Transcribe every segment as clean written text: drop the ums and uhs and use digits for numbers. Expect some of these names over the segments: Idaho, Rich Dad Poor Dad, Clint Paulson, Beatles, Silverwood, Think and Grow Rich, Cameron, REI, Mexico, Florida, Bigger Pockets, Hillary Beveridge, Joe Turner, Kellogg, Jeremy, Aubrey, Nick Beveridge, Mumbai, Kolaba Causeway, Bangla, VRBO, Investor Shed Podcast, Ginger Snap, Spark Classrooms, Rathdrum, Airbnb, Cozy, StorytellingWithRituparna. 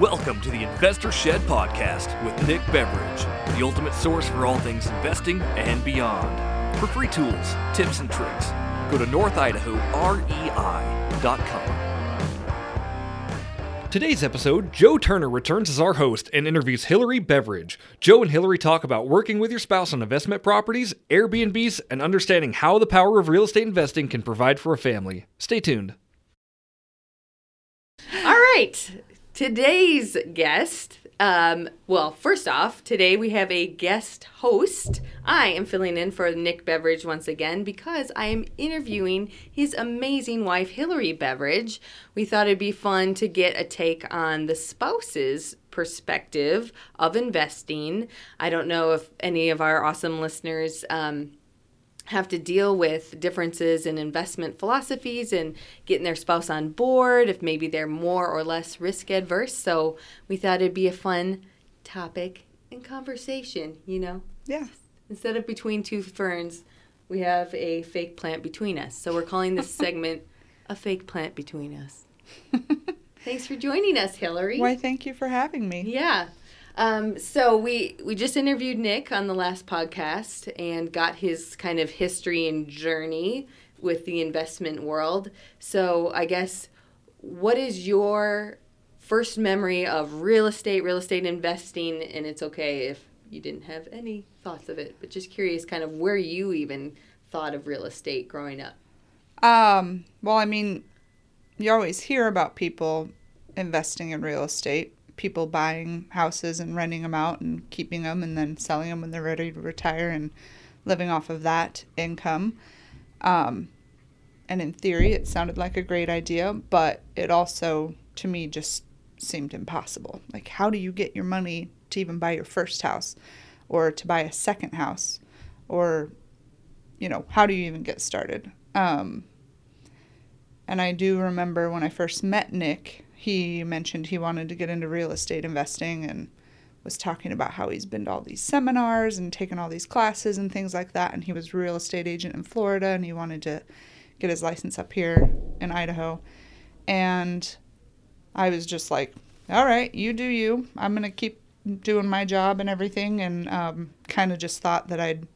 Welcome to the Investor Shed Podcast with Nick Beveridge, the ultimate source for all things investing and beyond. For free tools, tips, and tricks, go to NorthIdahoREI.com. Today's episode, Joe Turner returns as our host and interviews Hillary Beveridge. Joe and Hillary talk about working with your spouse on investment properties, Airbnbs, and understanding how the power of real estate investing can provide for a family. Stay tuned. All right. Today's guest, well, first off, today we have a guest host. I am filling in for Nick Beveridge once again because I am interviewing his amazing wife, Hillary Beveridge. We thought it'd be fun to get a take on the spouse's perspective of investing. I don't know if any of our awesome listeners have to deal with differences in investment philosophies and getting their spouse on board, if maybe they're more or less risk adverse. So we thought it'd be a fun topic and conversation, you know? Yeah. Instead of between two ferns, we have a fake plant between us. So we're calling this segment a fake plant between us. Thanks for joining us, Hillary. Why, thank you for having me. Yeah. So we just interviewed Nick on the last podcast and got his kind of history and journey with the investment world. So I guess, what is your first memory of real estate investing? And it's okay if you didn't have any thoughts of it, but just curious kind of where you even thought of real estate growing up. Well, I mean, you always hear about people investing in real estate. People buying houses and renting them out and keeping them and then selling them when they're ready to retire and living off of that income. And in theory, it sounded like a great idea, but it also, to me, just seemed impossible. Like, how do you get your money to even buy your first house or to buy a second house? Or, you know, how do you even get started? And I do remember when I first met Nick, he mentioned he wanted to get into real estate investing and was talking about how he's been to all these seminars and taken all these classes and things like that. And he was a real estate agent in Florida and he wanted to get his license up here in Idaho. And I was just like, all right, you do you. I'm going to keep doing my job and everything. And kind of just thought that I'd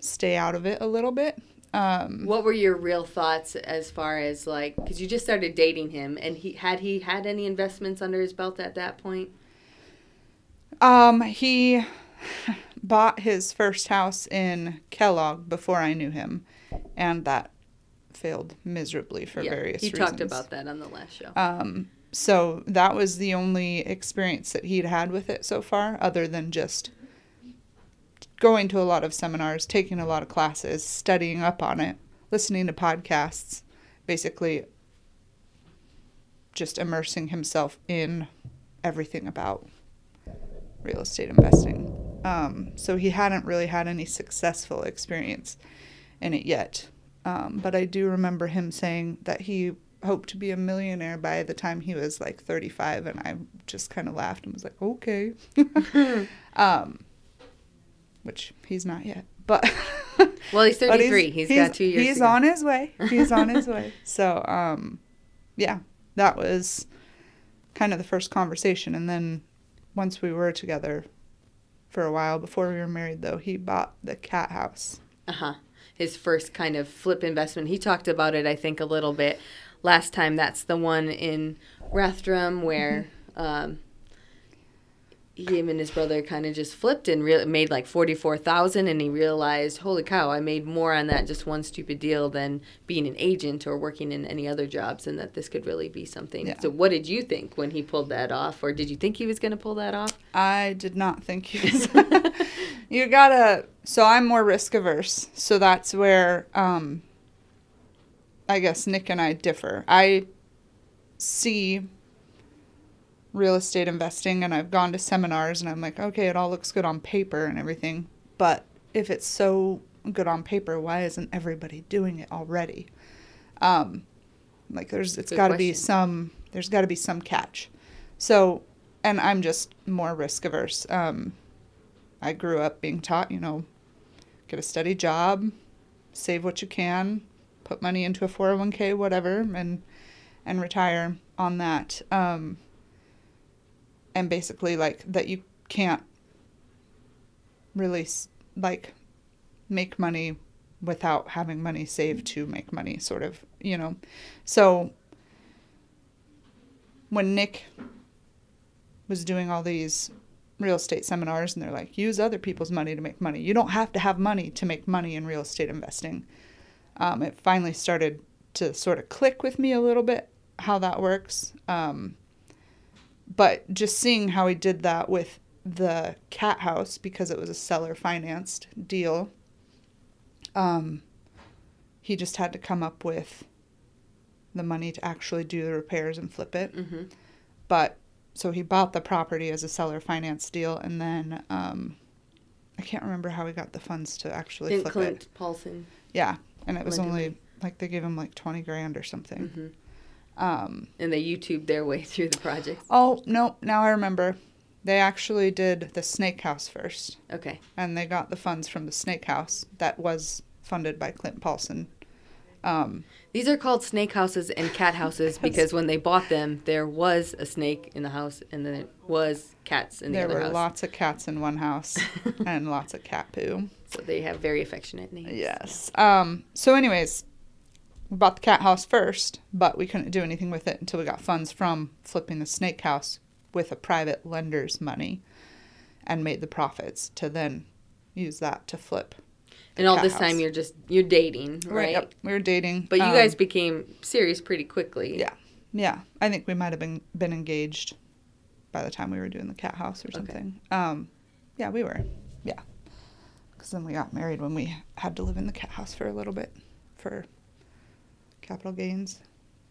stay out of it a little bit. What were your real thoughts as far as, like, because you just started dating him, and he had any investments under his belt at that point? He bought his first house in Kellogg before I knew him, and that failed miserably for various reasons. He talked about that on the last show. So that was the only experience that he'd had with it so far, other than just going to a lot of seminars, taking a lot of classes, studying up on it, listening to podcasts, basically just immersing himself in everything about real estate investing. So he hadn't really had any successful experience in it yet. But I do remember him saying that he hoped to be a millionaire by the time he was like 35, and I just kind of laughed and was like, okay. Which he's not yet, but... Well, he's 33. He's got 2 years to go. He's on his way. So, yeah, that was kind of the first conversation. And then once we were together for a while, before we were married, though, he bought the cat house. Uh-huh. His first kind of flip investment. He talked about it, I think, a little bit last time. That's the one in Rathdrum where... him and his brother kind of just flipped and made like $44,000, and he realized, holy cow, I made more on that just one stupid deal than being an agent or working in any other jobs, and that this could really be something. Yeah. So what did you think when he pulled that off, or did you think he was going to pull that off? I did not think he was. So I'm more risk averse. So that's where I guess Nick and I differ. I see real estate investing, and I've gone to seminars, and I'm like, okay, it all looks good on paper and everything, but if it's so good on paper, why isn't everybody doing it already? Like, there's got to be some catch. So, and I'm just more risk averse. I grew up being taught, you know, get a steady job, save what you can, put money into a 401k, whatever, and retire on that. and basically like that you can't really like make money without having money saved to make money, sort of, you know. So when Nick was doing all these real estate seminars and they're like, use other people's money to make money. You don't have to have money to make money in real estate investing. It finally started to sort of click with me a little bit how that works. But just seeing how he did that with the cat house, because it was a seller financed deal, he just had to come up with the money to actually do the repairs and flip it. Mm-hmm. But so he bought the property as a seller finance deal, and then I can't remember how he got the funds to actually flip it. Clint Paulson. Yeah, and it was only like they gave him like $20,000 or something. Mm-hmm. And they YouTubed their way through the project. Oh, no, now I remember. They actually did the snake house first. Okay. And they got the funds from the snake house that was funded by Clint Paulson. These are called snake houses and cat houses because when they bought them, there was a snake in the house and then it was cats in the other house. There were lots of cats in one house and lots of cat poo. So they have very affectionate names. Yes. So anyways, we bought the cat house first, but we couldn't do anything with it until we got funds from flipping the snake house with a private lender's money and made the profits to then use that to flip. And all this house. Time you're dating, right? Yep, we were dating. But you guys became serious pretty quickly. Yeah. Yeah. I think we might have been engaged by the time we were doing the cat house or something. Okay. Yeah, we were. Yeah. Because then we got married when we had to live in the cat house for a little bit for capital gains.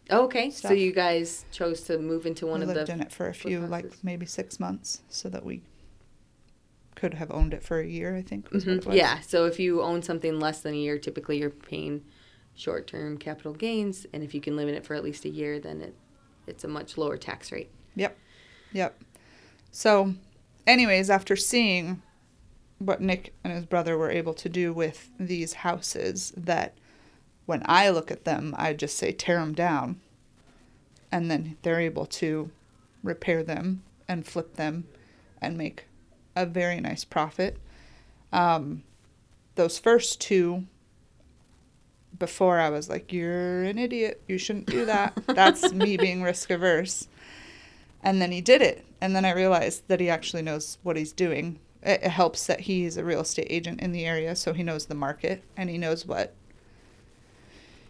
Oh, okay. Stuff. So you guys chose to move into one of the... We lived in it for a few, like maybe 6 months so that we could have owned it for a year, I think. Was what it was. Yeah. So if you own something less than a year, typically you're paying short-term capital gains. And if you can live in it for at least a year, then it's a much lower tax rate. Yep. Yep. So anyways, after seeing what Nick and his brother were able to do with these houses that... When I look at them, I just say tear them down, and then they're able to repair them and flip them and make a very nice profit. Those first two, before I was like, you're an idiot. You shouldn't do that. That's me being risk averse. And then he did it. And then I realized that he actually knows what he's doing. It helps that he's a real estate agent in the area, so he knows the market and he knows what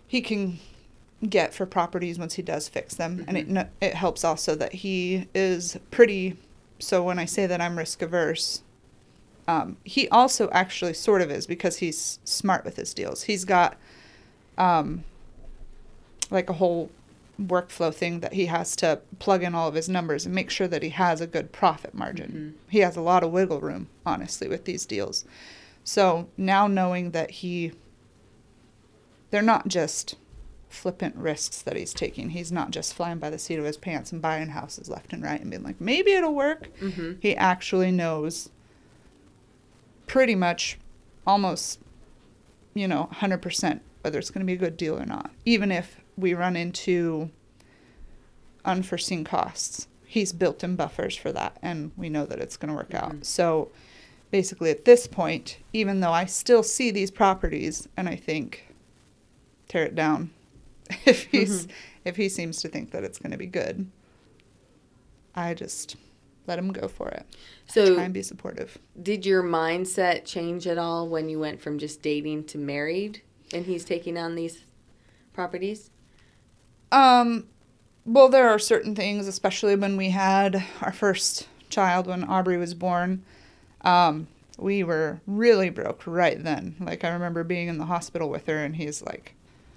he can get for properties once he does fix them. Mm-hmm. And it helps also that he is pretty, so when I say that I'm risk averse, he also actually sort of is because he's smart with his deals. He's got like a whole workflow thing that he has to plug in all of his numbers and make sure that he has a good profit margin. Mm-hmm. He has a lot of wiggle room, honestly, with these deals. So now knowing that they're not just flippant risks that he's taking. He's not just flying by the seat of his pants and buying houses left and right and being like, maybe it'll work. Mm-hmm. He actually knows pretty much almost, 100% whether it's going to be a good deal or not. Even if we run into unforeseen costs, he's built in buffers for that, and we know that it's going to work mm-hmm. out. So basically at this point, even though I still see these properties and I think... tear it down if he seems to think that it's going to be good. I just let him go for it. So try and be supportive. Did your mindset change at all when you went from just dating to married and he's taking on these properties? Well, there are certain things, especially when we had our first child, when Aubrey was born. We were really broke right then. Like, I remember being in the hospital with her, and he's like...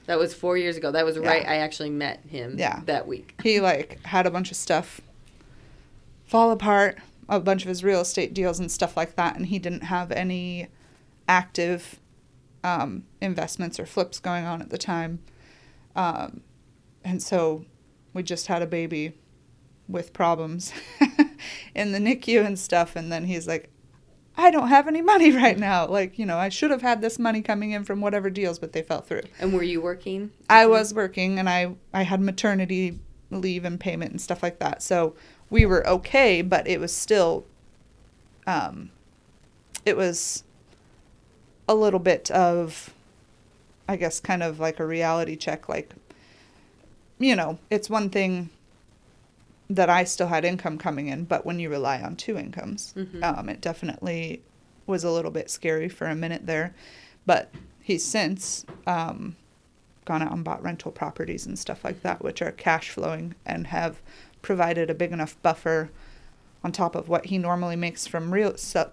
That was 4 years ago. That was right. I actually met him that week. He, had a bunch of stuff fall apart, a bunch of his real estate deals and stuff like that, and he didn't have any active investments or flips going on at the time. And so we just had a baby with problems in the NICU and stuff, and then he's like... I don't have any money right now. I should have had this money coming in from whatever deals, but they fell through. And were you working? I was working, and I had maternity leave and payment and stuff like that. So we were okay, but it was still, it was a little bit of, I guess, kind of like a reality check. Like, you know, it's one thing that I still had income coming in, but when you rely on two incomes, mm-hmm. It definitely was a little bit scary for a minute there. But he's since gone out and bought rental properties and stuff like that, which are cash flowing and have provided a big enough buffer on top of what he normally makes from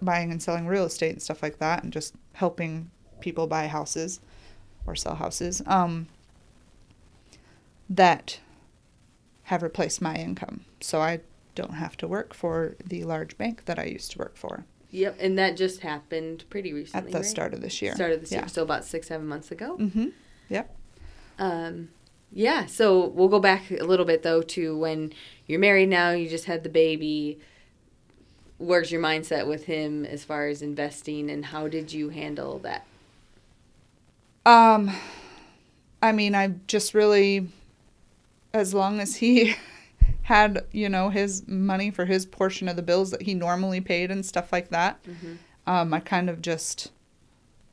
buying and selling real estate and stuff like that, and just helping people buy houses or sell houses, that have replaced my income. So I don't have to work for the large bank that I used to work for. Yep, and that just happened pretty recently, At the start of this year. So about 6-7 months ago. Mm-hmm, yep. Yeah, so we'll go back a little bit, though, to when you're married now, you just had the baby. Where's your mindset with him as far as investing, and how did you handle that? I mean, I just really, as long as he had, you know, his money for his portion of the bills that he normally paid and stuff like that, mm-hmm. I kind of just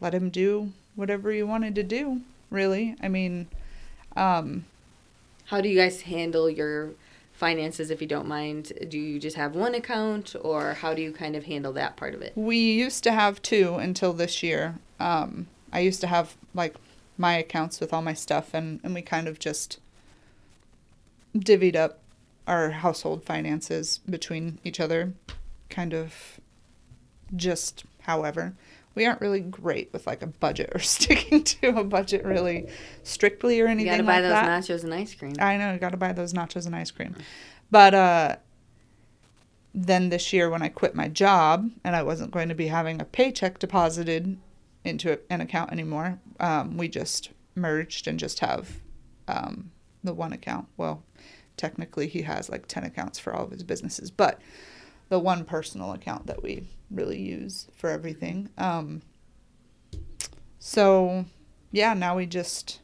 let him do whatever he wanted to do, really. I mean, how do you guys handle your finances, if you don't mind? Do you just have one account, or how do you kind of handle that part of it? We used to have two until this year. I used to have, like, my accounts with all my stuff, and we kind of just divvied up our household finances between each other, kind of just however. We aren't really great with, like, a budget or sticking to a budget really strictly or anything like that. You got to buy those nachos and ice cream. I know. You got to buy those nachos and ice cream. But then this year when I quit my job and I wasn't going to be having a paycheck deposited into an account anymore, we just merged and just have the one account. Well, technically he has, like, 10 accounts for all of his businesses, but the one personal account that we really use for everything. So yeah, now we just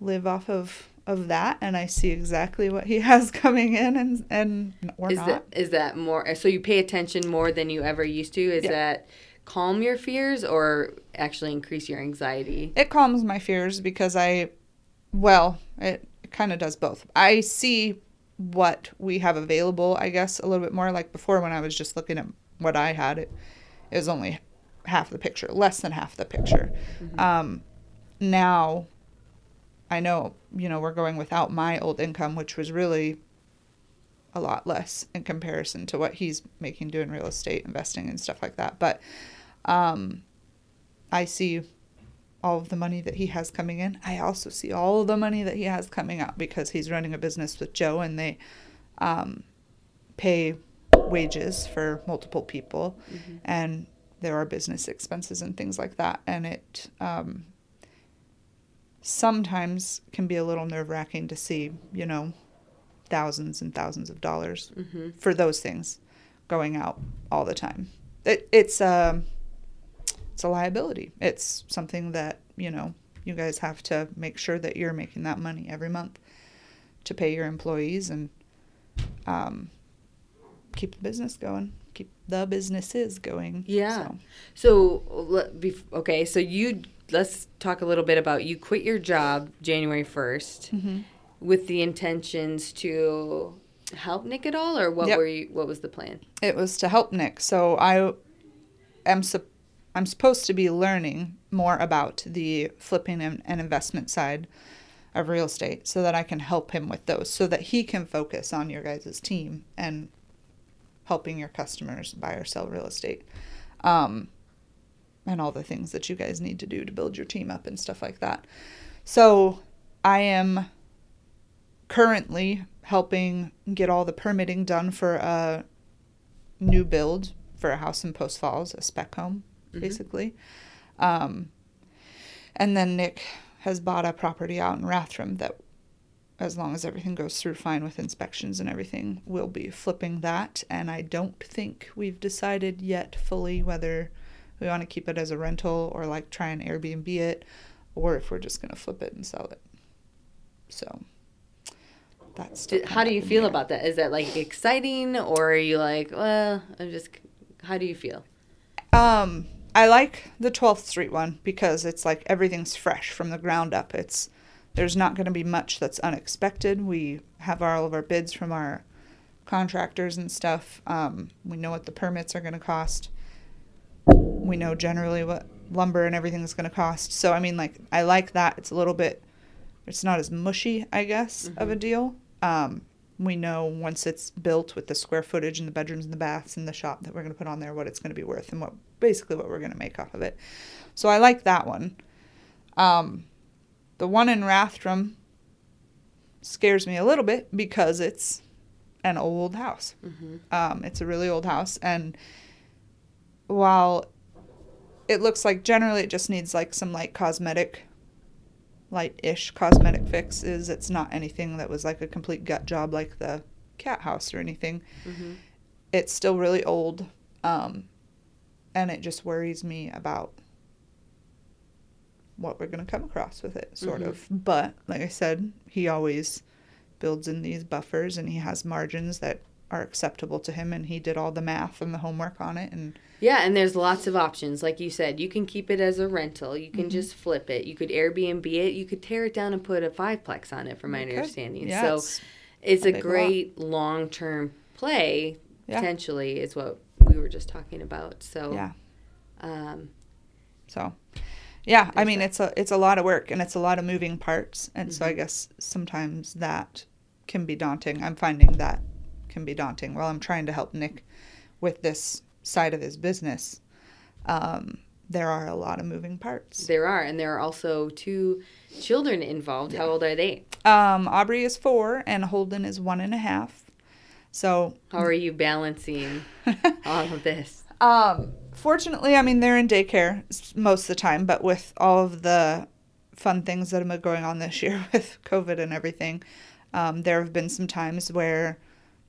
live off of that, and I see exactly what he has coming in and or is not. Is that more, so you pay attention more than you ever used to? Is that calm your fears or actually increase your anxiety? It calms my fears because it kind of does both. I see what we have available, I guess, a little bit more. Like before, when I was just looking at what I had, it was only half the picture, less than half the picture. Mm-hmm. Now I know, you know, we're going without my old income, which was really a lot less in comparison to what he's making doing real estate, investing and stuff like that. But I see all of the money that he has coming in. I also see all of the money that he has coming out because he's running a business with Joe, and they pay wages for multiple people, mm-hmm. and there are business expenses and things like that. And it sometimes can be a little nerve-wracking to see, you know, thousands and thousands of dollars mm-hmm. for those things going out all the time. It's a liability. It's something that, you know, you guys have to make sure that you're making that money every month to pay your employees and keep the business going, keep the businesses going. Yeah. So let's talk a little bit about, you quit your job January 1st mm-hmm. with the intentions to help Nick at all, or what what was the plan? It was to help Nick. So I am I'm supposed to be learning more about the flipping and investment side of real estate so that I can help him with those, so that he can focus on your guys' team and helping your customers buy or sell real estate, and all the things that you guys need to do to build your team up and stuff like that. So I am currently helping get all the permitting done for a new build for a house in Post Falls, a spec home. Basically. And then Nick has bought a property out in Rathdrum that, as long as everything goes through fine with inspections and everything, we'll be flipping that. And I don't think we've decided yet fully whether we want to keep it as a rental or, like, try and Airbnb it, or if we're just going to flip it and sell it. So that's still how do you feel about that? Is that like exciting, or are you like, well, I'm just, how do you feel? I like the 12th Street one because it's like everything's fresh from the ground up. It's there's not going to be much that's unexpected. We have all of our bids from our contractors and stuff. We know what the permits are going to cost. We know generally what lumber and everything is going to cost. So, I mean, like, I like that. It's a little bit, it's not as mushy, I guess, mm-hmm. of a deal. We know once it's built with the square footage and the bedrooms and the baths and the shop that we're going to put on there, what it's going to be worth and what basically what we're going to make off of it. So I like that one. The one in Rathdrum scares me a little bit because it's an old house. Mm-hmm. It's a really old house. And while it looks like generally it just needs like some light-ish cosmetic fixes, it's not anything that was like a complete gut job like the cat house or anything. Mm-hmm. It's still really old. And it just worries me about what we're going to come across with it, sort mm-hmm. of. But, like I said, he always builds in these buffers, and he has margins that are acceptable to him, and he did all the math and the homework on it. And yeah, and there's lots of options. Like you said, you can keep it as a rental. You can mm-hmm. just flip it. You could Airbnb it. You could tear it down and put a 5-plex on it, from my understanding. Yeah, so it's a great long-term play, yeah. potentially, is what we were just talking about. So, yeah. Yeah, I mean, it's a lot of work, and it's a lot of moving parts, and mm-hmm. so I guess sometimes that can be daunting. I'm finding that can be daunting while I'm trying to help Nick with this side of his business. There are a lot of moving parts. There are, and there are also 2 children involved. Yeah. How old are they? Aubrey is 4, and Holden is 1.5. So how are you balancing all of this? Fortunately, I mean, they're in daycare most of the time, but with all of the fun things that have been going on this year with COVID and everything, there have been some times where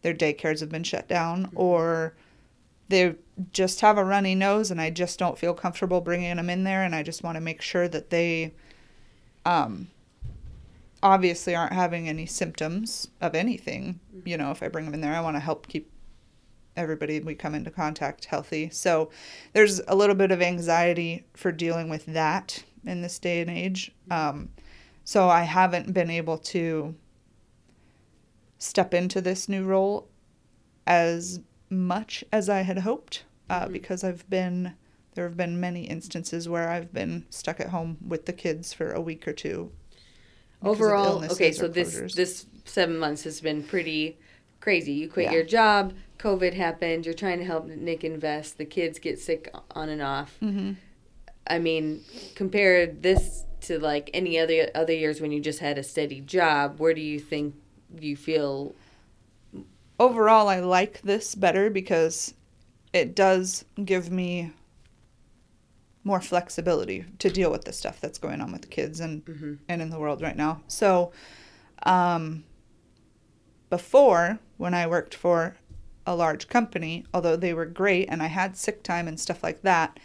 their daycares have been shut down, or they just have a runny nose and I just don't feel comfortable bringing them in there, and I just want to make sure that they obviously aren't having any symptoms of anything. You know, if I bring them in there, I want to help keep everybody we come into contact healthy. So there's a little bit of anxiety for dealing with that in this day and age. So I haven't been able to step into this new role as much as I had hoped, mm-hmm. because there have been many instances where I've been stuck at home with the kids for a week or two. Overall, okay, so this 7 months has been pretty crazy. You quit your job, COVID happened, you're trying to help Nick invest, the kids get sick on and off. Mm-hmm. I mean, compare this to like any other years when you just had a steady job. Where do you think you feel? Overall, I like this better because it does give me more flexibility to deal with the stuff that's going on with the kids and, mm-hmm. and in the world right now. So before, when I worked for a large company, although they were great and I had sick time and stuff like that,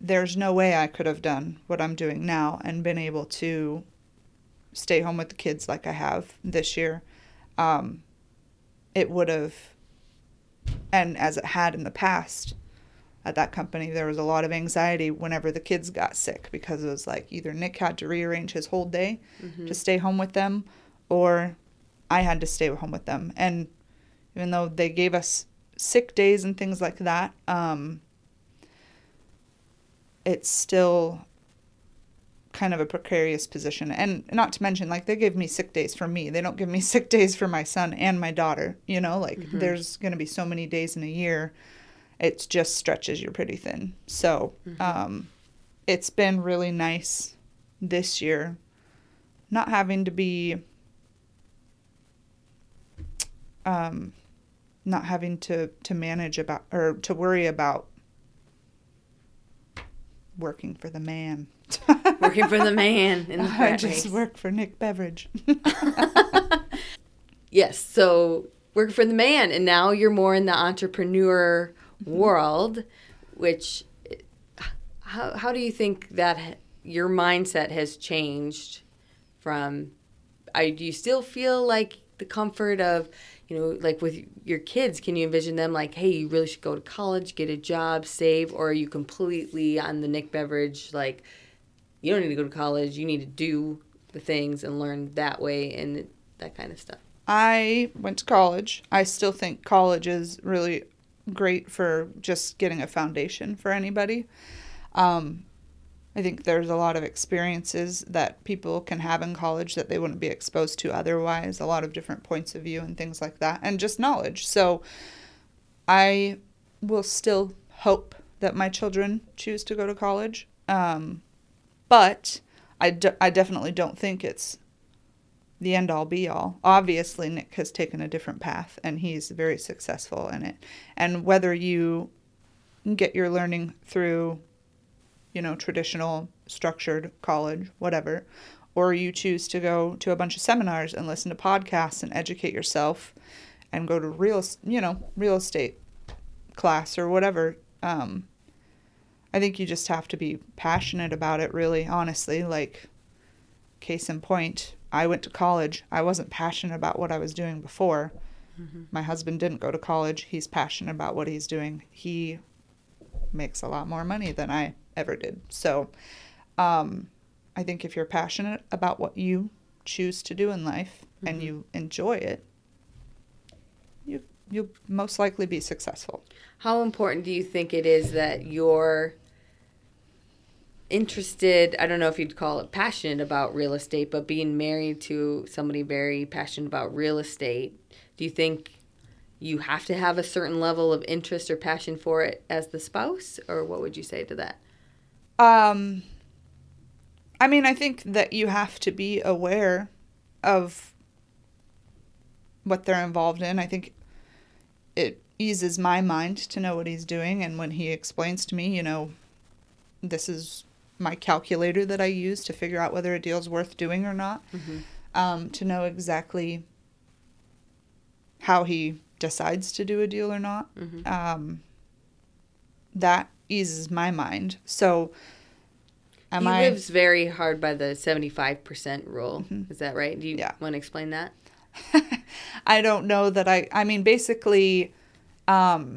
there's no way I could have done what I'm doing now and been able to stay home with the kids like I have this year. It would have, and as it had in the past at that company, there was a lot of anxiety whenever the kids got sick, because it was like either Nick had to rearrange his whole day mm-hmm. to stay home with them, or I had to stay home with them. And even though they gave us sick days and things like that, it's still kind of a precarious position. And not to mention, like, they give me sick days for me. They don't give me sick days for my son and my daughter. You know, like, mm-hmm. there's going to be so many days in a year, it just stretches you pretty thin. So mm-hmm. It's been really nice this year not having to be... not having to manage about or to worry about working for the man. Working for the man in the frat race. I just work for Nick Beveridge. Yes, so work for the man, and now you're more in the entrepreneur world, which how do you think that your mindset has changed from, do you still feel like the comfort of, you know, like with your kids, can you envision them like, hey, you really should go to college, get a job, save, or are you completely on the Nick Beveridge, like, you don't need to go to college, you need to do the things and learn that way and that kind of stuff? I went to college. I still think college is really great for just getting a foundation for anybody. I think there's a lot of experiences that people can have in college that they wouldn't be exposed to otherwise, a lot of different points of view and things like that, and just knowledge. So I will still hope that my children choose to go to college, but I definitely don't think it's the end-all, be-all. Obviously, Nick has taken a different path, and he's very successful in it. And whether you get your learning through, you know, traditional, structured college, whatever, or you choose to go to a bunch of seminars and listen to podcasts and educate yourself and go to real estate class or whatever, I think you just have to be passionate about it, really, honestly. Like, case in point, I went to college. I wasn't passionate about what I was doing before. Mm-hmm. My husband didn't go to college. He's passionate about what he's doing. He makes a lot more money than I ever did. So I think if you're passionate about what you choose to do in life, mm-hmm. and you enjoy it, you'll most likely be successful. How important do you think it is that you're interested, I don't know if you'd call it passionate about real estate, but being married to somebody very passionate about real estate, do you think you have to have a certain level of interest or passion for it as the spouse? Or what would you say to that? I mean, I think that you have to be aware of what they're involved in. I think it eases my mind to know what he's doing. And when he explains to me, you know, this is my calculator that I use to figure out whether a deal's worth doing or not, mm-hmm. To know exactly how he decides to do a deal or not, mm-hmm. That eases my mind. So he lives very hard by the 75% rule. Mm-hmm. Is that right? Do you want to explain that? I don't know that I mean, basically, what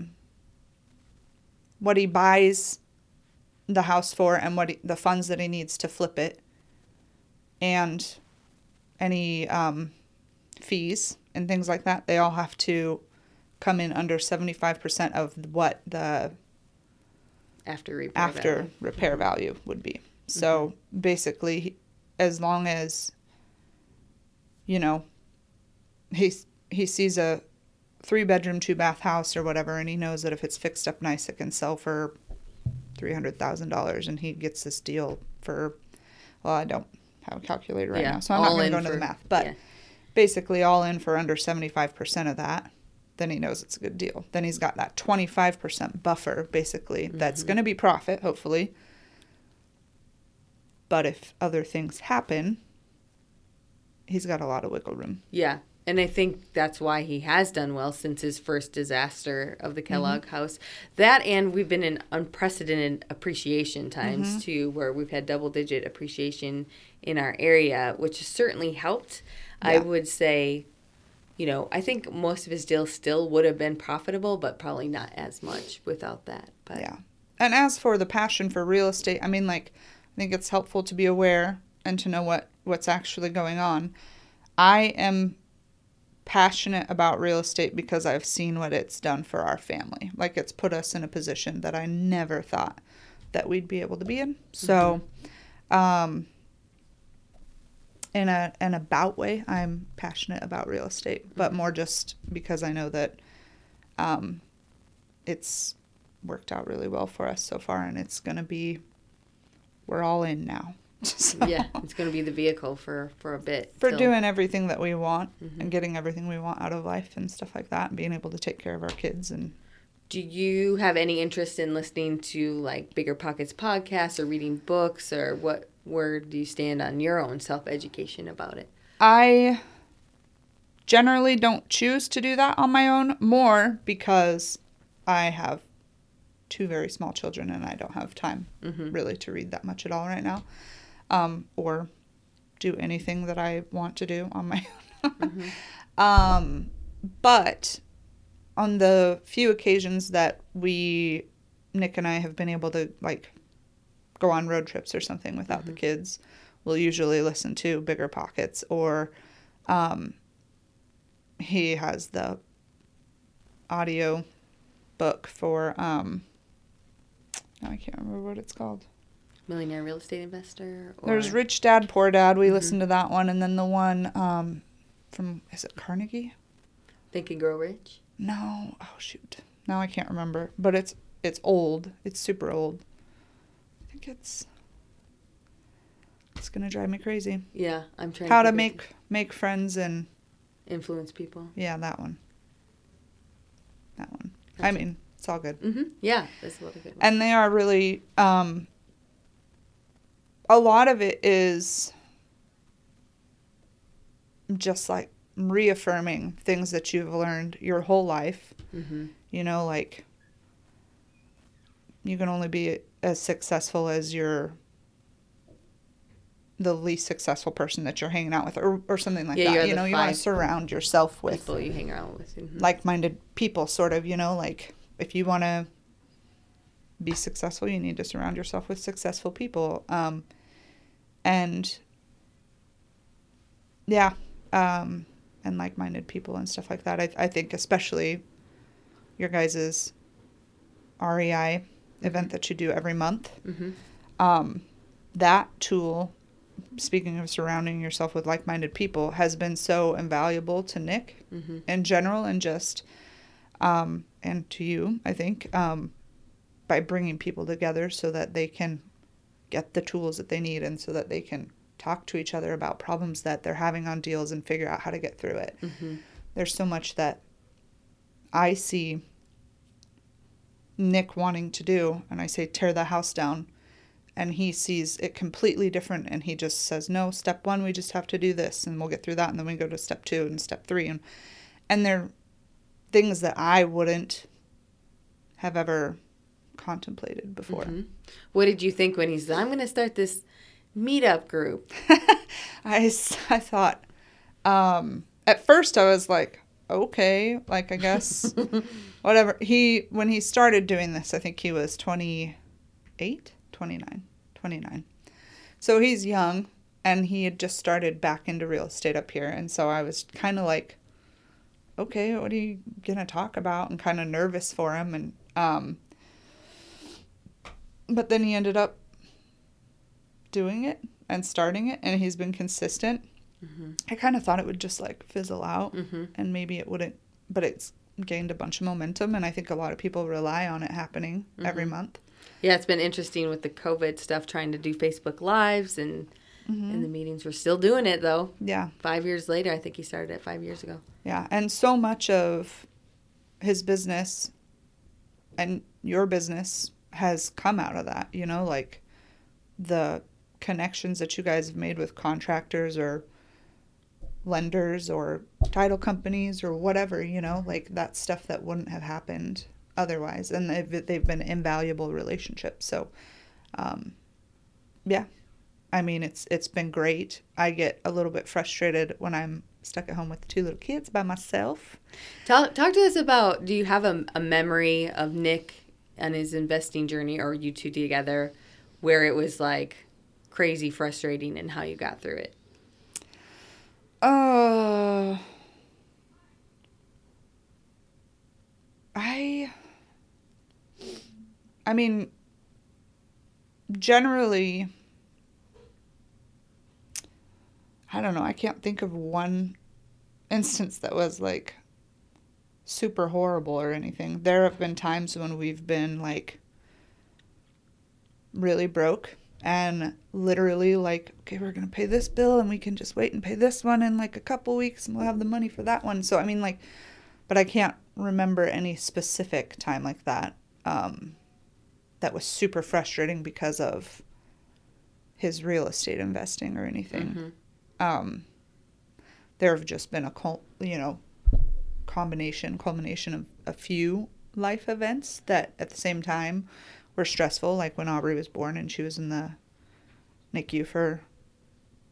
he buys the house for and what the funds that he needs to flip it and any fees and things like that, they all have to come in under 75% of what the after repair value would be. So mm-hmm. basically, as long as, you know, he sees a 3-bedroom, 2-bath house or whatever, and he knows that if it's fixed up nice, it can sell for $300,000, and he gets this deal for, well, I don't have a calculator right now, so I'm not going to go into the math, but basically all in for under 75% of that, then he knows it's a good deal. Then he's got that 25% buffer, basically, mm-hmm. that's going to be profit, hopefully. But if other things happen, he's got a lot of wiggle room. Yeah, and I think that's why he has done well since his first disaster of the Kellogg mm-hmm. house. That, and we've been in unprecedented appreciation times, mm-hmm. too, where we've had double-digit appreciation in our area, which has certainly helped. Yeah. I would say, you know, I think most of his deals still would have been profitable, but probably not as much without that. But yeah. And as for the passion for real estate, I mean, like, I think it's helpful to be aware and to know what's actually going on. I am passionate about real estate because I've seen what it's done for our family. Like, it's put us in a position that I never thought that we'd be able to be in. So in an about way, I'm passionate about real estate, but more just because I know that it's worked out really well for us so far, and it's going to be, we're all in now. So, yeah, it's going to be the vehicle for a bit. For doing everything that we want, mm-hmm. and getting everything we want out of life and stuff like that, and being able to take care of our kids. And do you have any interest in listening to, like, Bigger Pockets podcasts or reading books, or where do you stand on your own self-education about it? I generally don't choose to do that on my own, more because I have two very small children and I don't have time, mm-hmm. really, to read that much at all right now. Or do anything that I want to do on my own. Mm-hmm. But on the few occasions that Nick and I have been able to like go on road trips or something without the kids, we'll usually listen to Bigger Pockets, or he has the audio book for now I can't remember what it's called. Millionaire Real Estate Investor. Or... There's Rich Dad Poor Dad. We listened to that one, and then the one from, is it Carnegie? Think and Grow Rich. No, oh shoot, now I can't remember. But it's old. It's super old. I think it's gonna drive me crazy. Yeah, I'm trying. How to make friends and influence people. Yeah, that one. That one. That's it's all good. Mm-hmm. Yeah, that's a lot of good ones. And they are really. A lot of it is just like reaffirming things that you've learned your whole life. Mm-hmm. You know, like you can only be as successful as the least successful person that you're hanging out with, or something like that. You know, you want to surround yourself with people you hang around with, like-minded people, sort of. You know, like if you want to be successful, you need to surround yourself with successful people. And like-minded people and stuff like that. I think especially your guys's REI event that you do every month. Mm-hmm. That tool, speaking of surrounding yourself with like-minded people, has been so invaluable to Nick in general, and just and to you, I think, by bringing people together so that they can get the tools that they need, and so that they can talk to each other about problems that they're having on deals and figure out how to get through it. Mm-hmm. There's so much that I see Nick wanting to do, and I say, tear the house down, and he sees it completely different, and he just says, no, step one, we just have to do this, and we'll get through that, and then we go to step two and step three. And they're things that I wouldn't have ever contemplated before. Mm-hmm. What did you think when he said, I'm going to start this meetup group? I thought, at first I was like, okay, like I guess whatever. When he started doing this, I think he was 29. So he's young, and he had just started back into real estate up here. And so I was kind of like, okay, what are you going to talk about? And kind of nervous for him. And, but then he ended up doing it and starting it, and he's been consistent. Mm-hmm. I kind of thought it would just like fizzle out, and maybe it wouldn't, but it's gained a bunch of momentum, and I think a lot of people rely on it happening every month. Yeah, it's been interesting with the COVID stuff, trying to do Facebook Lives and the meetings. We're still doing it, though. Yeah. 5 years later, I think he started it 5 years ago. Yeah, and so much of his business and your business has come out of that, you know, like the connections that you guys have made with contractors or lenders or title companies or whatever, you know, like that stuff that wouldn't have happened otherwise. And they've been invaluable relationships. So, yeah, I mean, it's been great. I get a little bit frustrated when I'm stuck at home with 2 little kids by myself. Talk to us about, do you have a memory of Nick and his investing journey, or you two together, where it was like crazy frustrating, and how you got through it? I mean, generally, I don't know. I can't think of one instance that was like super horrible or anything. There have been times when we've been like really broke, and literally like, okay, we're going to pay this bill, and we can just wait and pay this one in like a couple weeks, and we'll have the money for that one. So, I mean, like, but I can't remember any specific time like that that was super frustrating because of his real estate investing or anything. Mm-hmm. There have just been culmination of a few life events that at the same time were stressful, like when Aubrey was born and she was in the NICU for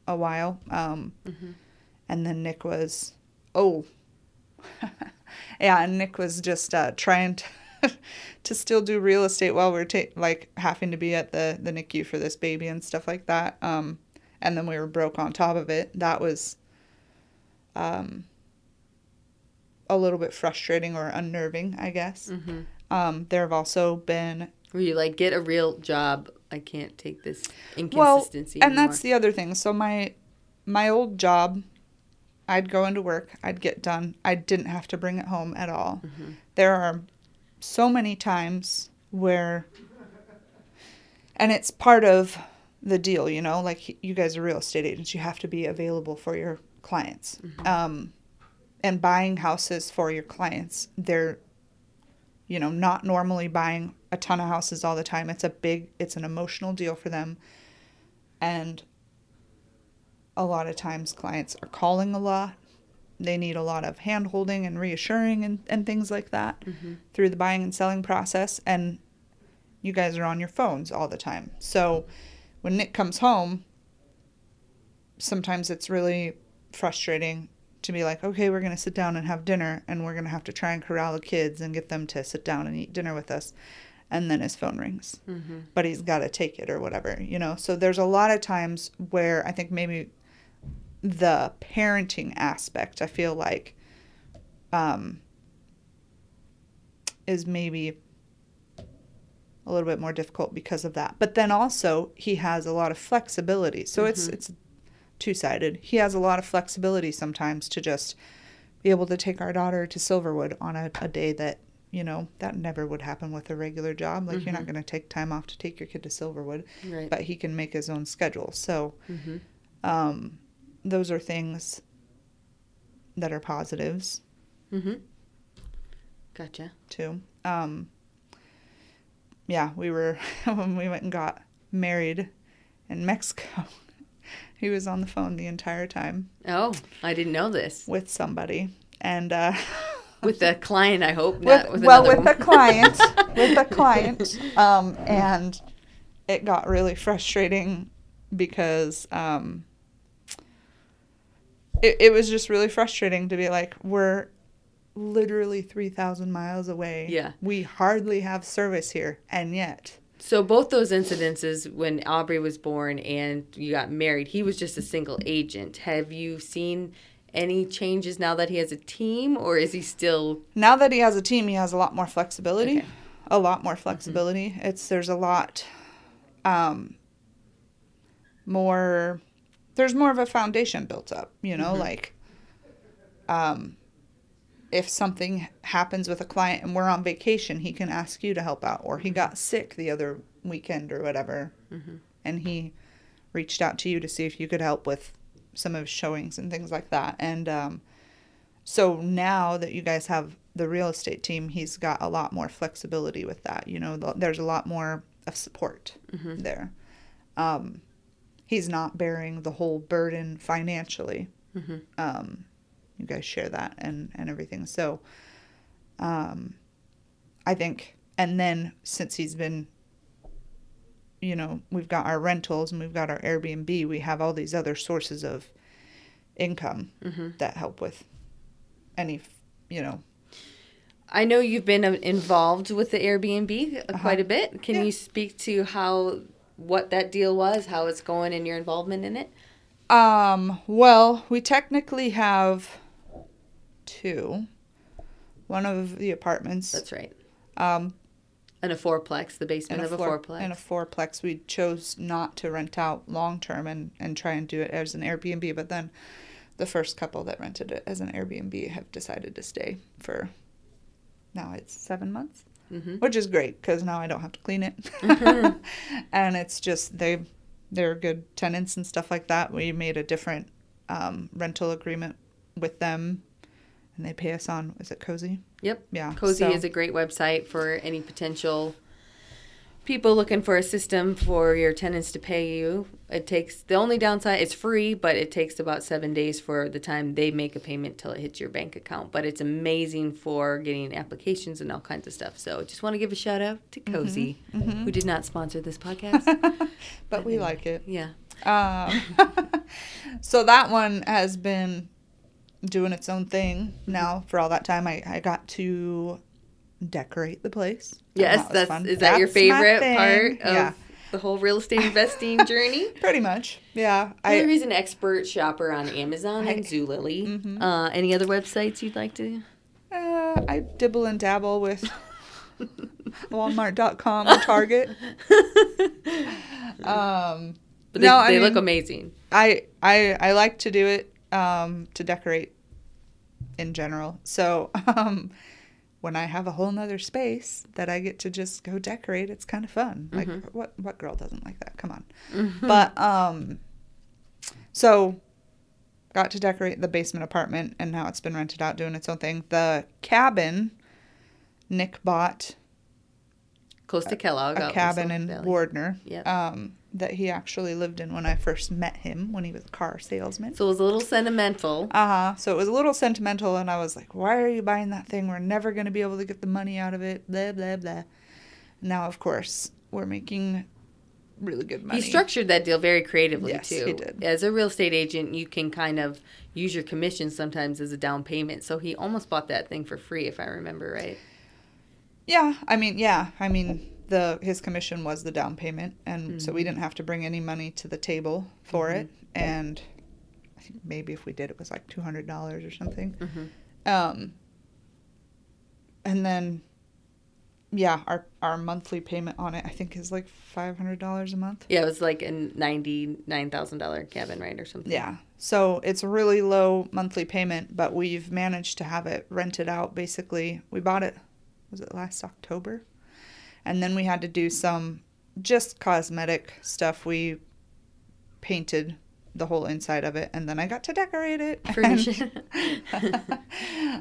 a while. And then Nick was oh. Yeah, and Nick was just trying to still do real estate while we're having to be at the NICU for this baby and stuff like that. And then we were broke on top of it. That was a little bit frustrating or unnerving, I guess. Mm-hmm. There have also been... Were you like, get a real job? I can't take this inconsistency anymore. And that's the other thing. So my old job, I'd go into work, I'd get done. I didn't have to bring it home at all. Mm-hmm. There are so many times where... And it's part of the deal, you know? Like, you guys are real estate agents. You have to be available for your clients. Mm-hmm. And buying houses for your clients, they're, you know, not normally buying a ton of houses all the time. It's an emotional deal for them. And a lot of times clients are calling a lot. They need a lot of hand-holding and reassuring and things like that mm-hmm. through the buying and selling process. And you guys are on your phones all the time. So when Nick comes home, sometimes it's really frustrating to be like, okay, we're going to sit down and have dinner, and we're going to have to try and corral the kids and get them to sit down and eat dinner with us. And then his phone rings. Mm-hmm. But he's got to take it or whatever, you know. So there's a lot of times where I think maybe the parenting aspect, I feel like, is maybe a little bit more difficult because of that. But then also he has a lot of flexibility. So mm-hmm. it's two-sided. He has a lot of flexibility sometimes to just be able to take our daughter to Silverwood on a day that, you know, that never would happen with a regular job. Like, mm-hmm. you're not going to take time off to take your kid to Silverwood, right. But he can make his own schedule. So mm-hmm. Those are things that are positives. Mm-hmm. Gotcha. Too. Yeah, we were, when we went and got married in Mexico, he was on the phone the entire time. Oh, I didn't know this. With somebody. And with a client, I hope. With a client. And it got really frustrating because it was just really frustrating to be like, we're literally 3,000 miles away. Yeah. We hardly have service here. And yet... So both those incidences, when Aubrey was born and you got married, he was just a single agent. Have you seen any changes now that he has a team, or is he still... Now that he has a team, he has a lot more flexibility. Okay. A lot more flexibility. Mm-hmm. There's a lot more... There's more of a foundation built up, you know? Mm-hmm. Like, if something happens with a client and we're on vacation, he can ask you to help out. Or he got sick the other weekend or whatever, mm-hmm. and he reached out to you to see if you could help with some of his showings and things like that. And so now that you guys have the real estate team, he's got a lot more flexibility with that. You know, there's a lot more of support mm-hmm. there. He's not bearing the whole burden financially. Mm-hmm. You guys share that and everything. So I think, and then since he's been, you know, we've got our rentals and we've got our Airbnb, we have all these other sources of income mm-hmm. that help with any, you know. I know you've been involved with the Airbnb uh-huh. quite a bit. Can you speak to what that deal was, how it's going and your involvement in it? Well, we technically have... two. One of the apartments. That's right. And a fourplex, the basement of a fourplex. And a fourplex. We chose not to rent out long-term and try and do it as an Airbnb. But then the first couple that rented it as an Airbnb have decided to stay for, now it's 7 months, mm-hmm. which is great because now I don't have to clean it. Mm-hmm. And it's just, they're good tenants and stuff like that. We made a different rental agreement with them. And they pay us on, is it Cozy? Yep. Yeah. Cozy is a great website for any potential people looking for a system for your tenants to pay you. The only downside, it's free, but it takes about 7 days for the time they make a payment till it hits your bank account. But it's amazing for getting applications and all kinds of stuff. So just want to give a shout out to Cozy, mm-hmm. Mm-hmm. who did not sponsor this podcast. But we like it. Yeah. So that one has been... doing its own thing now for all that time. I got to decorate the place. Yes, that's your favorite part of the whole real estate investing journey? Pretty much, yeah. Hillary's an expert shopper on Amazon and Zulily. Mm-hmm. Any other websites you'd like to? I dibble and dabble with Walmart.com or Target. But they look amazing. I like to do it to decorate in general. So when I have a whole nother space that I get to just go decorate, it's kind of fun. Like what girl doesn't like that? Come on. Mm-hmm. But so got to decorate the basement apartment, and now it's been rented out doing its own thing. The cabin Nick bought close to Kellogg, a cabin in Wardner. Yep. That he actually lived in when I first met him when he was a car salesman. So it was a little sentimental. So it was a little sentimental, and I was like, why are you buying that thing? We're never going to be able to get the money out of it, blah, blah, blah. Now, of course, we're making really good money. He structured that deal very creatively, too. Yes, he did. As a real estate agent, you can kind of use your commission sometimes as a down payment. So he almost bought that thing for free, if I remember right. Yeah, I mean... His commission was the down payment, and so we didn't have to bring any money to the table for it. And I think maybe if we did, it was like $200 or something. And then, our monthly payment on it, I think, is like $500 a month. Yeah, it was like a $99,000 cabin, right, or something. Yeah, so it's a really low monthly payment, but we've managed to have it rented out. Basically, we bought it, was it last October? And then we had to do some just cosmetic stuff. We painted the whole inside of it, and then I got to decorate it.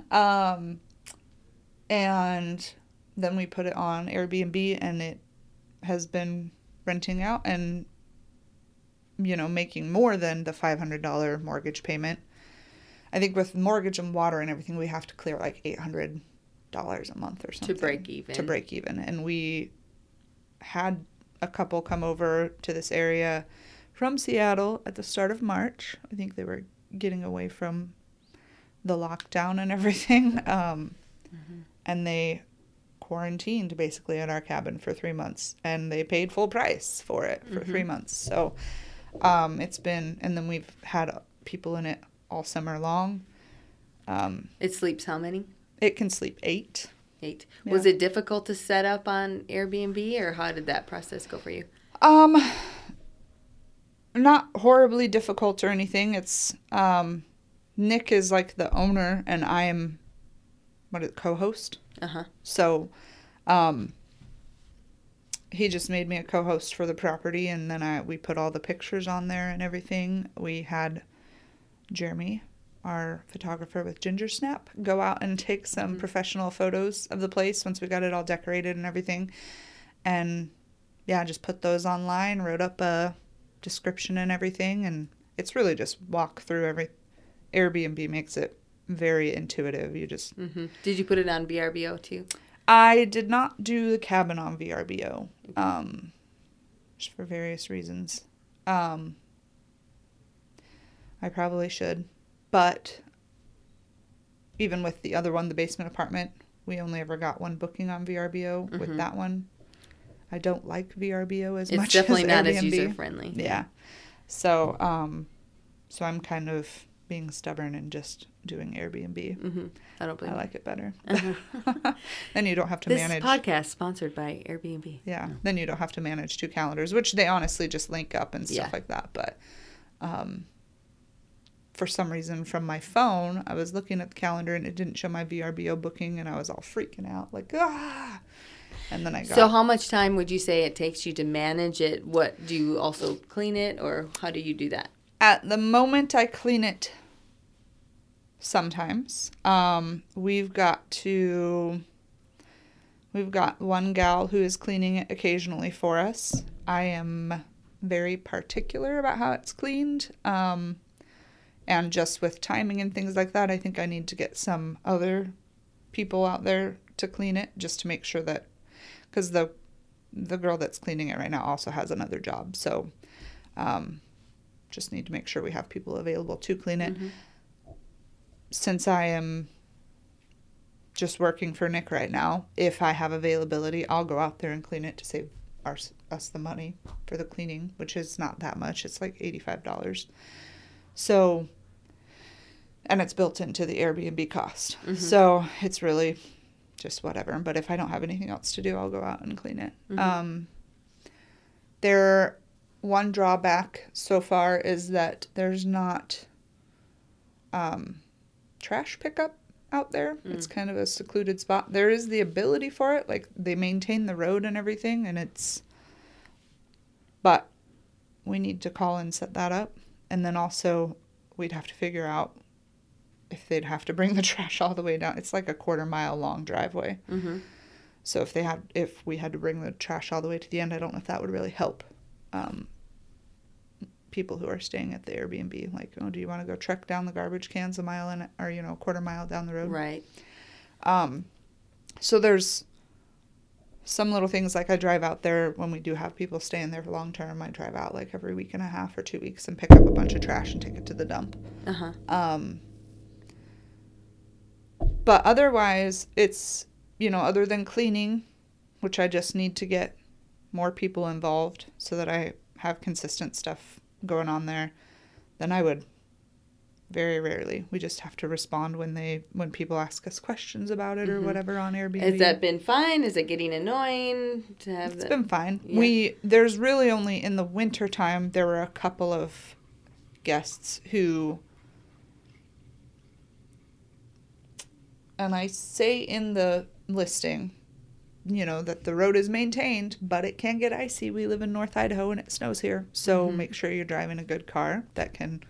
And then we put it on Airbnb, and it has been renting out and, making more than the $500 mortgage payment. I think with mortgage and water and everything, we have to clear like $800 a month or something to break even. And we had a couple come over to this area from Seattle at the start of March. I think they were getting away from the lockdown and everything, and they quarantined basically at our cabin for 3 months, and they paid full price for it for 3 months. So it's been, and then we've had people in it all summer long. It sleeps how many? It can sleep eight. Yeah. Was it difficult to set up on Airbnb, or how did that process go for you? Not horribly difficult or anything. It's Nick is like the owner, and I am co-host. So, he just made me a co-host for the property, and then we put all the pictures on there and everything. We had Jeremy, our photographer with Ginger Snap, go out and take some professional photos of the place once we got it all decorated and everything. And just put those online, wrote up a description and everything. And it's really just walk through Airbnb makes it very intuitive. You just... Did you put it on VRBO too? I did not do the cabin on VRBO, just for various reasons. I probably should. But even with the other one, the basement apartment, we only ever got one booking on VRBO. With that one, I don't like VRBO as much as Airbnb. It's definitely not as user-friendly. Yeah. So so I'm kind of being stubborn and just doing Airbnb. I don't believe I like it better. Then you don't have to manage. This podcast sponsored by Airbnb. Yeah. No. Then you don't have to manage two calendars, which they honestly just link up and stuff like that. But... for some reason, from my phone, I was looking at the calendar, and it didn't show my VRBO booking, and I was all freaking out, like, ah! And then I got... So how much time would you say it takes you to manage it? What, do you also clean it, or how do you do that? At the moment, I clean it sometimes. We've got one gal who is cleaning it occasionally for us. I am very particular about how it's cleaned. And just with timing and things like that, I think I need to get some other people out there to clean it just to make sure that... Because the girl that's cleaning it right now also has another job. So just need to make sure we have people available to clean it. since I am just working for Nick right now, if I have availability, I'll go out there and clean it to save us the money for the cleaning, which is not that much. It's like $85. So, and it's built into the Airbnb cost. Mm-hmm. So it's really just whatever. But if I don't have anything else to do, I'll go out and clean it. Mm-hmm. There, one drawback so far is that there's not trash pickup out there. Mm. It's kind of a secluded spot. There is the ability for it. Like, they maintain the road and everything, and it's... But we need to call and set that up. And then also, we'd have to figure out if they'd have to bring the trash all the way down. It's like a quarter-mile long driveway. Mm-hmm. So if we had to bring the trash all the way to the end, I don't know if that would really help people who are staying at the Airbnb. Like, oh, do you want to go trek down the garbage cans a mile in, or, you know, a quarter mile down the road? Right. So there's some little things. Like, I drive out there when we do have people staying there for long term. I drive out like every week and a half or 2 weeks and pick up a bunch of trash and take it to the dump. Uh-huh. But otherwise, it's... You know, other than cleaning, which I just need to get more people involved so that I have consistent stuff going on there, then I would very rarely. We just have to respond when people ask us questions about it, mm-hmm. or whatever on Airbnb. Has that been fine? Is it getting annoying to have It's been fine. Yeah. There's really only in the winter time there were a couple of guests who... And I say in the listing, you know, that the road is maintained, but it can get icy. We live in North Idaho and it snows here. So mm-hmm. make sure you're driving a good car that can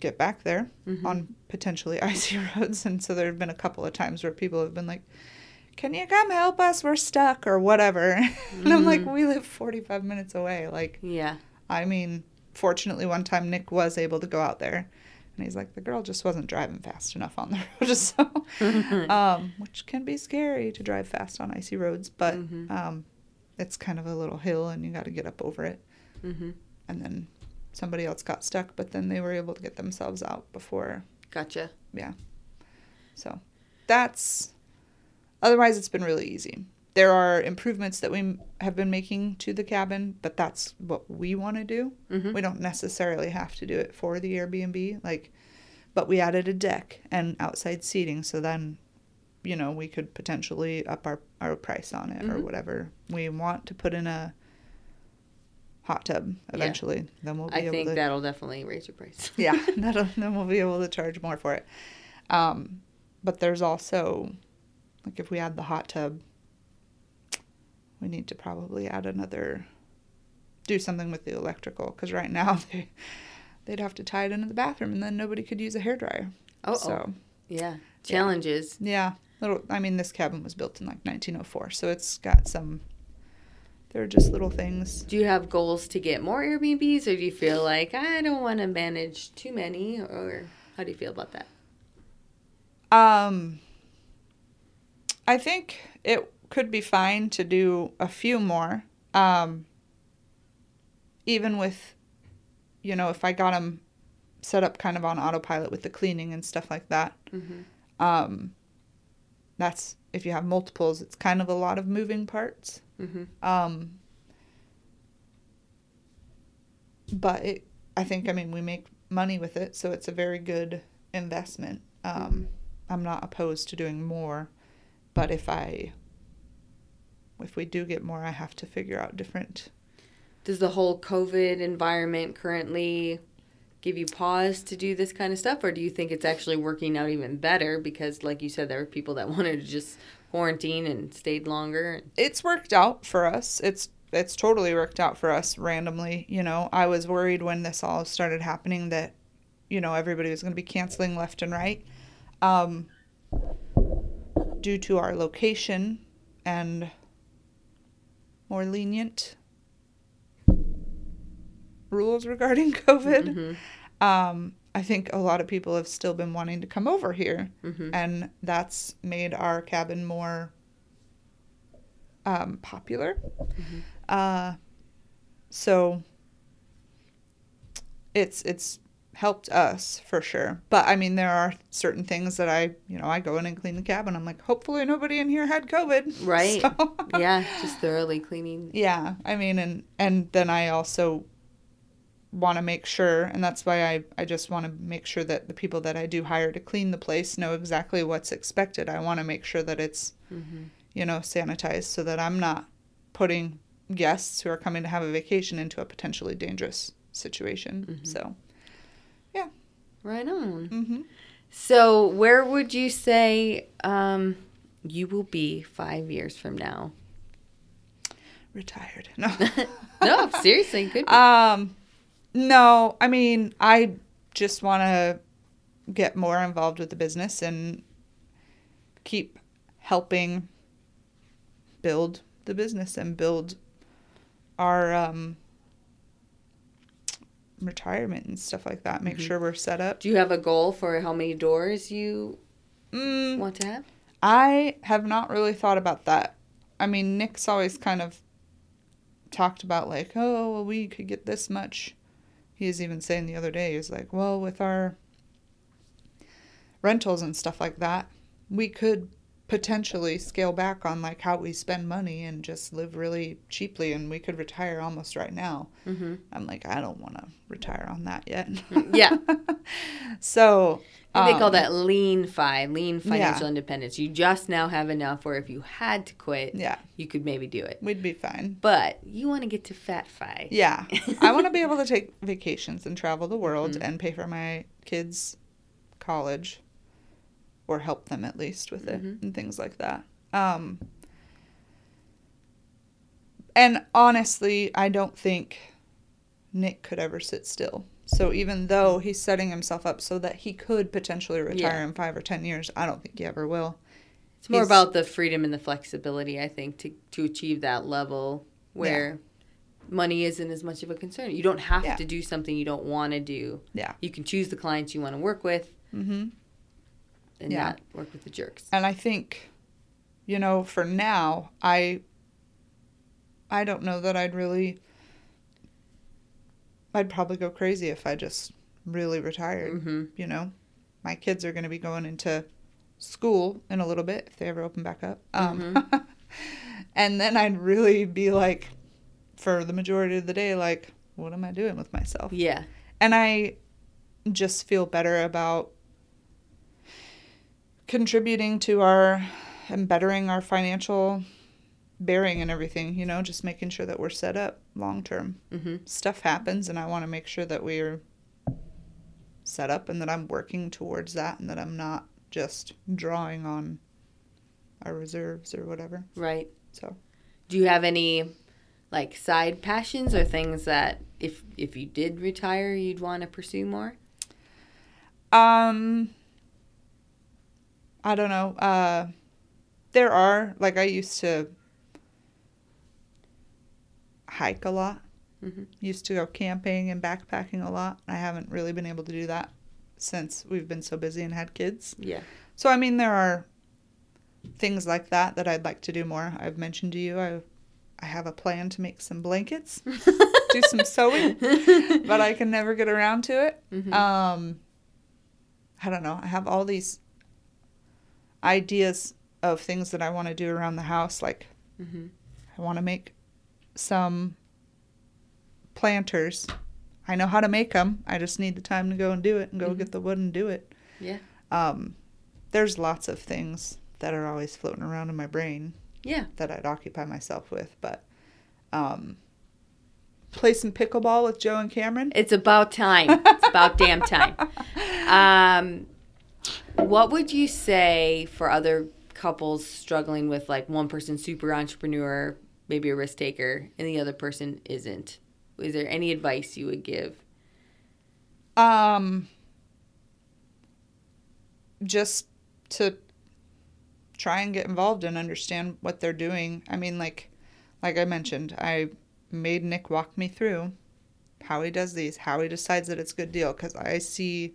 get back there mm-hmm. on potentially icy roads. And so there have been a couple of times where people have been like, can you come help us? We're stuck or whatever. Mm-hmm. And I'm like, we live 45 minutes away. Like, yeah. I mean, fortunately, one time Nick was able to go out there. And he's like, the girl just wasn't driving fast enough on the road. So, which can be scary to drive fast on icy roads. But mm-hmm. It's kind of a little hill and you got to get up over it. Mm-hmm. And then somebody else got stuck, but then they were able to get themselves out before. Gotcha. Yeah. So otherwise it's been really easy. There are improvements that we have been making to the cabin, but that's what we want to do. Mm-hmm. We don't necessarily have to do it for the Airbnb, but we added a deck and outside seating, so then, you know, we could potentially up our price on it, mm-hmm. or whatever. We want to put in a hot tub eventually. Yeah. Then we'll be able to... I think that'll definitely raise your price. Yeah, then we'll be able to charge more for it. But there's also, if we add the hot tub... We need to probably add do something with the electrical, because right now they'd have to tie it into the bathroom, and then nobody could use a hairdryer. Oh, so, yeah. Challenges. Yeah. This cabin was built in 1904, so it's got some, they're just little things. Do you have goals to get more Airbnbs, or do you feel like, I don't want to manage too many, or how do you feel about that? I think it could be fine to do a few more, even with, you know, if I got them set up kind of on autopilot with the cleaning and stuff like that. Mm-hmm. That's, if you have multiples, it's kind of a lot of moving parts. Mm-hmm. But we make money with it, so it's a very good investment. Mm-hmm. I'm not opposed to doing more, but if we do get more, I have to figure out different... Does the whole COVID environment currently give you pause to do this kind of stuff? Or do you think it's actually working out even better? Because like you said, there were people that wanted to just quarantine and stayed longer. It's worked out for us. It's totally worked out for us randomly. You know, I was worried when this all started happening that, you know, everybody was going to be canceling left and right. Due to our location and... more lenient rules regarding COVID. Mm-hmm. I think a lot of people have still been wanting to come over here, mm-hmm. and that's made our cabin more popular. Mm-hmm. So it's helped us for sure. But I mean, there are certain things that I go in and clean the cabin. I'm like, hopefully nobody in here had COVID. Right. So, yeah. Just thoroughly cleaning. Yeah. I mean, and then I also want to make sure, and that's why I just want to make sure that the people that I do hire to clean the place know exactly what's expected. I want to make sure that it's, sanitized, so that I'm not putting guests who are coming to have a vacation into a potentially dangerous situation. Mm-hmm. So, yeah. Right on. Mm-hmm. So where would you say you will be 5 years from now? Retired. No. No, seriously. Good. No, I mean, I just want to get more involved with the business and keep helping build the business and build our retirement and stuff like that. Make sure we're set up. Do you have a goal for how many doors you want to have? I have not really thought about that. I mean, Nick's always kind of talked about like, oh, well, we could get this much. He was even saying the other day, he was like, well, with our rentals and stuff like that, we could potentially scale back on like how we spend money and just live really cheaply, and we could retire almost right now. Mm-hmm. I'm like, I don't want to retire on that yet. Yeah. So they call that lean financial independence. You just now have enough where if you had to quit, you could maybe do it. We'd be fine. But you want to get to fat fi. Yeah. I want to be able to take vacations and travel the world and pay for my kids' college, or help them at least with it and things like that. And honestly, I don't think Nick could ever sit still. So even though he's setting himself up so that he could potentially retire in 5 or 10 years, I don't think he ever will. It's more about the freedom and the flexibility, I think, to achieve that level where money isn't as much of a concern. You don't have to do something you don't want to do. Yeah. You can choose the clients you want to work with. Mm-hmm. And not work with the jerks. And I think, for now, I don't know that I'd probably go crazy if I just really retired. Mm-hmm. My kids are going to be going into school in a little bit if they ever open back up. And then I'd really be like, for the majority of the day, like, what am I doing with myself? Yeah. And I just feel better about contributing to our and bettering our financial bearing and everything, just making sure that we're set up long term. Mm-hmm. Stuff happens, and I want to make sure that we're set up and that I'm working towards that and that I'm not just drawing on our reserves or whatever. Right. So do you have any like side passions or things that if you did retire you'd want to pursue more? I don't know. There are, like, I used to hike a lot. Mm-hmm. Used to go camping and backpacking a lot. I haven't really been able to do that since we've been so busy and had kids. Yeah. So, I mean, there are things like that that I'd like to do more. I've mentioned to you I have a plan to make some blankets, do some sewing, but I can never get around to it. Mm-hmm. I don't know. I have all these ideas of things that I want to do around the house, like I want to make some planters. I know how to make them. I just need the time to go and do it and go get the wood and do it. Yeah. There's lots of things that are always floating around in my brain. Yeah. That I'd occupy myself with, but play some pickleball with Joe and Cameron. It's about time. It's about damn time. What would you say for other couples struggling with, like, one person super entrepreneur, maybe a risk taker, and the other person isn't? Is there any advice you would give? Just to try and get involved and understand what they're doing. I mean, like I mentioned, I made Nick walk me through how he does these, how he decides that it's a good deal, because I see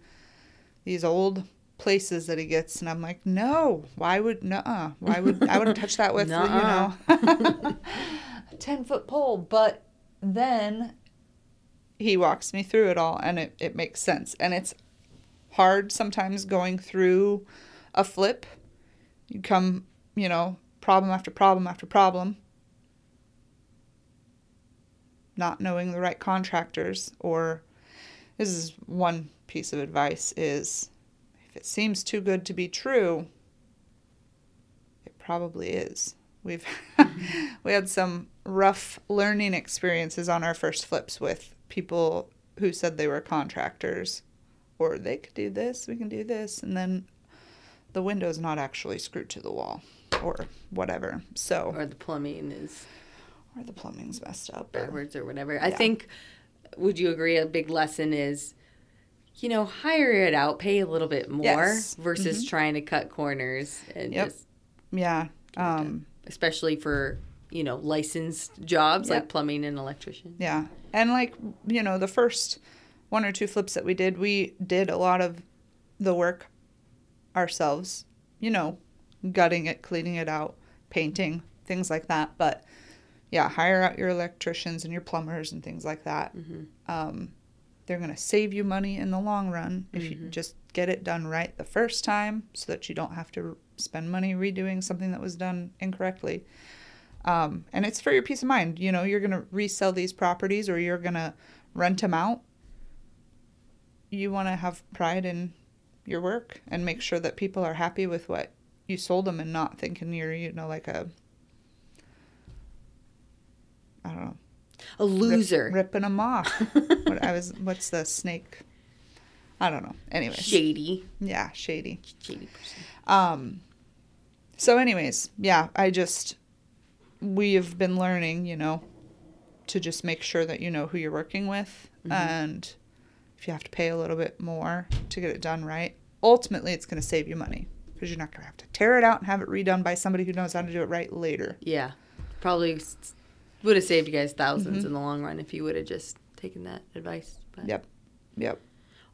these old places that he gets and I'm like, no, I wouldn't touch that with 10-foot pole. But then he walks me through it all, and it makes sense. And it's hard sometimes going through a flip. You come, you know, problem after problem after problem. Not knowing the right contractors, or this is one piece of advice, is if it seems too good to be true, it probably is. We've we had some rough learning experiences on our first flips with people who said they were contractors, or they could do this, we can do this, and then the window's not actually screwed to the wall or whatever. So or the plumbing's messed up. Backwards or whatever. Yeah. I think, would you agree, a big lesson is, you know, hire it out, pay a little bit more versus trying to cut corners. And just especially for, you know, licensed jobs like plumbing and electrician. Yeah. And like, you know, the first one or two flips that we did a lot of the work ourselves, you know, gutting it, cleaning it out, painting, things like that. But yeah, hire out your electricians and your plumbers and things like that. Mm-hmm. They're going to save you money in the long run if you just get it done right the first time, so that you don't have to spend money redoing something that was done incorrectly. And it's for your peace of mind. You know, you're going to resell these properties or you're going to rent them out. You want to have pride in your work and make sure that people are happy with what you sold them, and not thinking you're, you know, like a, I don't know. A loser. Ripping them off. What's the snake? I don't know. Anyways. Shady. Yeah, shady. Shady person. So anyways, yeah, we have been learning, you know, to just make sure that you know who you're working with. Mm-hmm. And if you have to pay a little bit more to get it done right, ultimately it's going to save you money, because you're not going to have to tear it out and have it redone by somebody who knows how to do it right later. Yeah. Probably would have saved you guys thousands in the long run if you would have just taken that advice. But. Yep.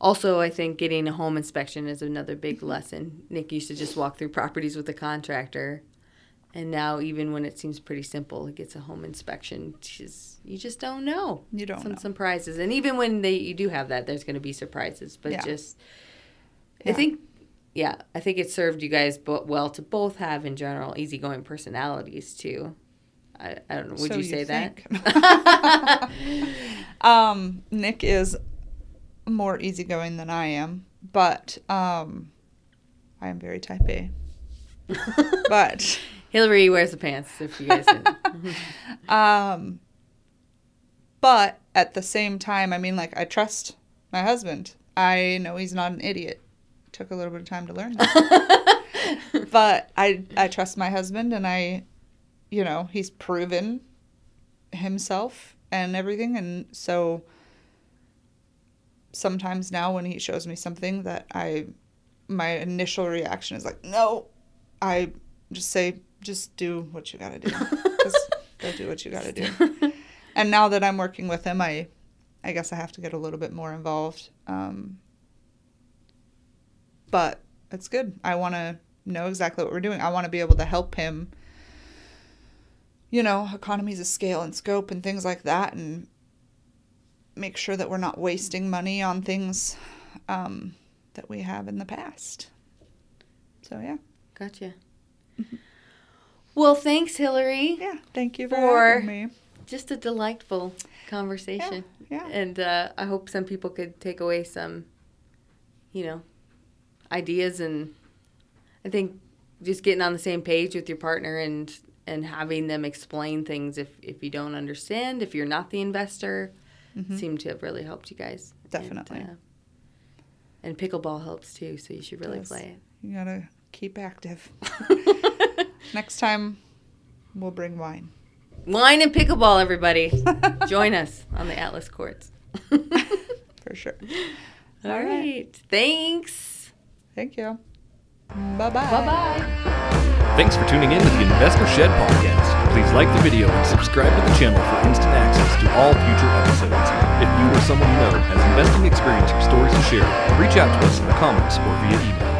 Also, I think getting a home inspection is another big lesson. Nick used to just walk through properties with a contractor, and now even when it seems pretty simple, it gets a home inspection. You just don't know. You don't know. Some surprises. And even when you do have that, there's going to be surprises. But I think it served you guys well to both have, in general, easygoing personalities, too. I don't know. Would you say that? Nick is more easygoing than I am, but I am very type A. But Hillary wears the pants, if you guys didn't. But at the same time, I mean, like, I trust my husband. I know he's not an idiot. It took a little bit of time to learn that. But I trust my husband, and you know, he's proven himself and everything. And so sometimes now when he shows me something that my initial reaction is like, no, I just say, just do what you got to do. Just go do what you got to do. And now that I'm working with him, I guess I have to get a little bit more involved. But it's good. I want to know exactly what we're doing. I want to be able to help him. You know, economies of scale and scope and things like that, and make sure that we're not wasting money on things that we have in the past. So, yeah. Gotcha. Mm-hmm. Well, thanks, Hillary. Yeah, thank you for having me. Just a delightful conversation. Yeah. And I hope some people could take away some, you know, ideas, and I think just getting on the same page with your partner and having them explain things if you don't understand, if you're not the investor, seemed to have really helped you guys. Definitely. And pickleball helps too, so you should really play it. You gotta keep active. Next time, we'll bring wine. Wine and pickleball, everybody. Join us on the Atlas courts. For sure. All right. Thanks. Thank you. Bye-bye. Bye-bye. Thanks for tuning in to the Investor Shed Podcast. Please like the video and subscribe to the channel for instant access to all future episodes. If you or someone you know has investing experience or stories to share, reach out to us in the comments or via email.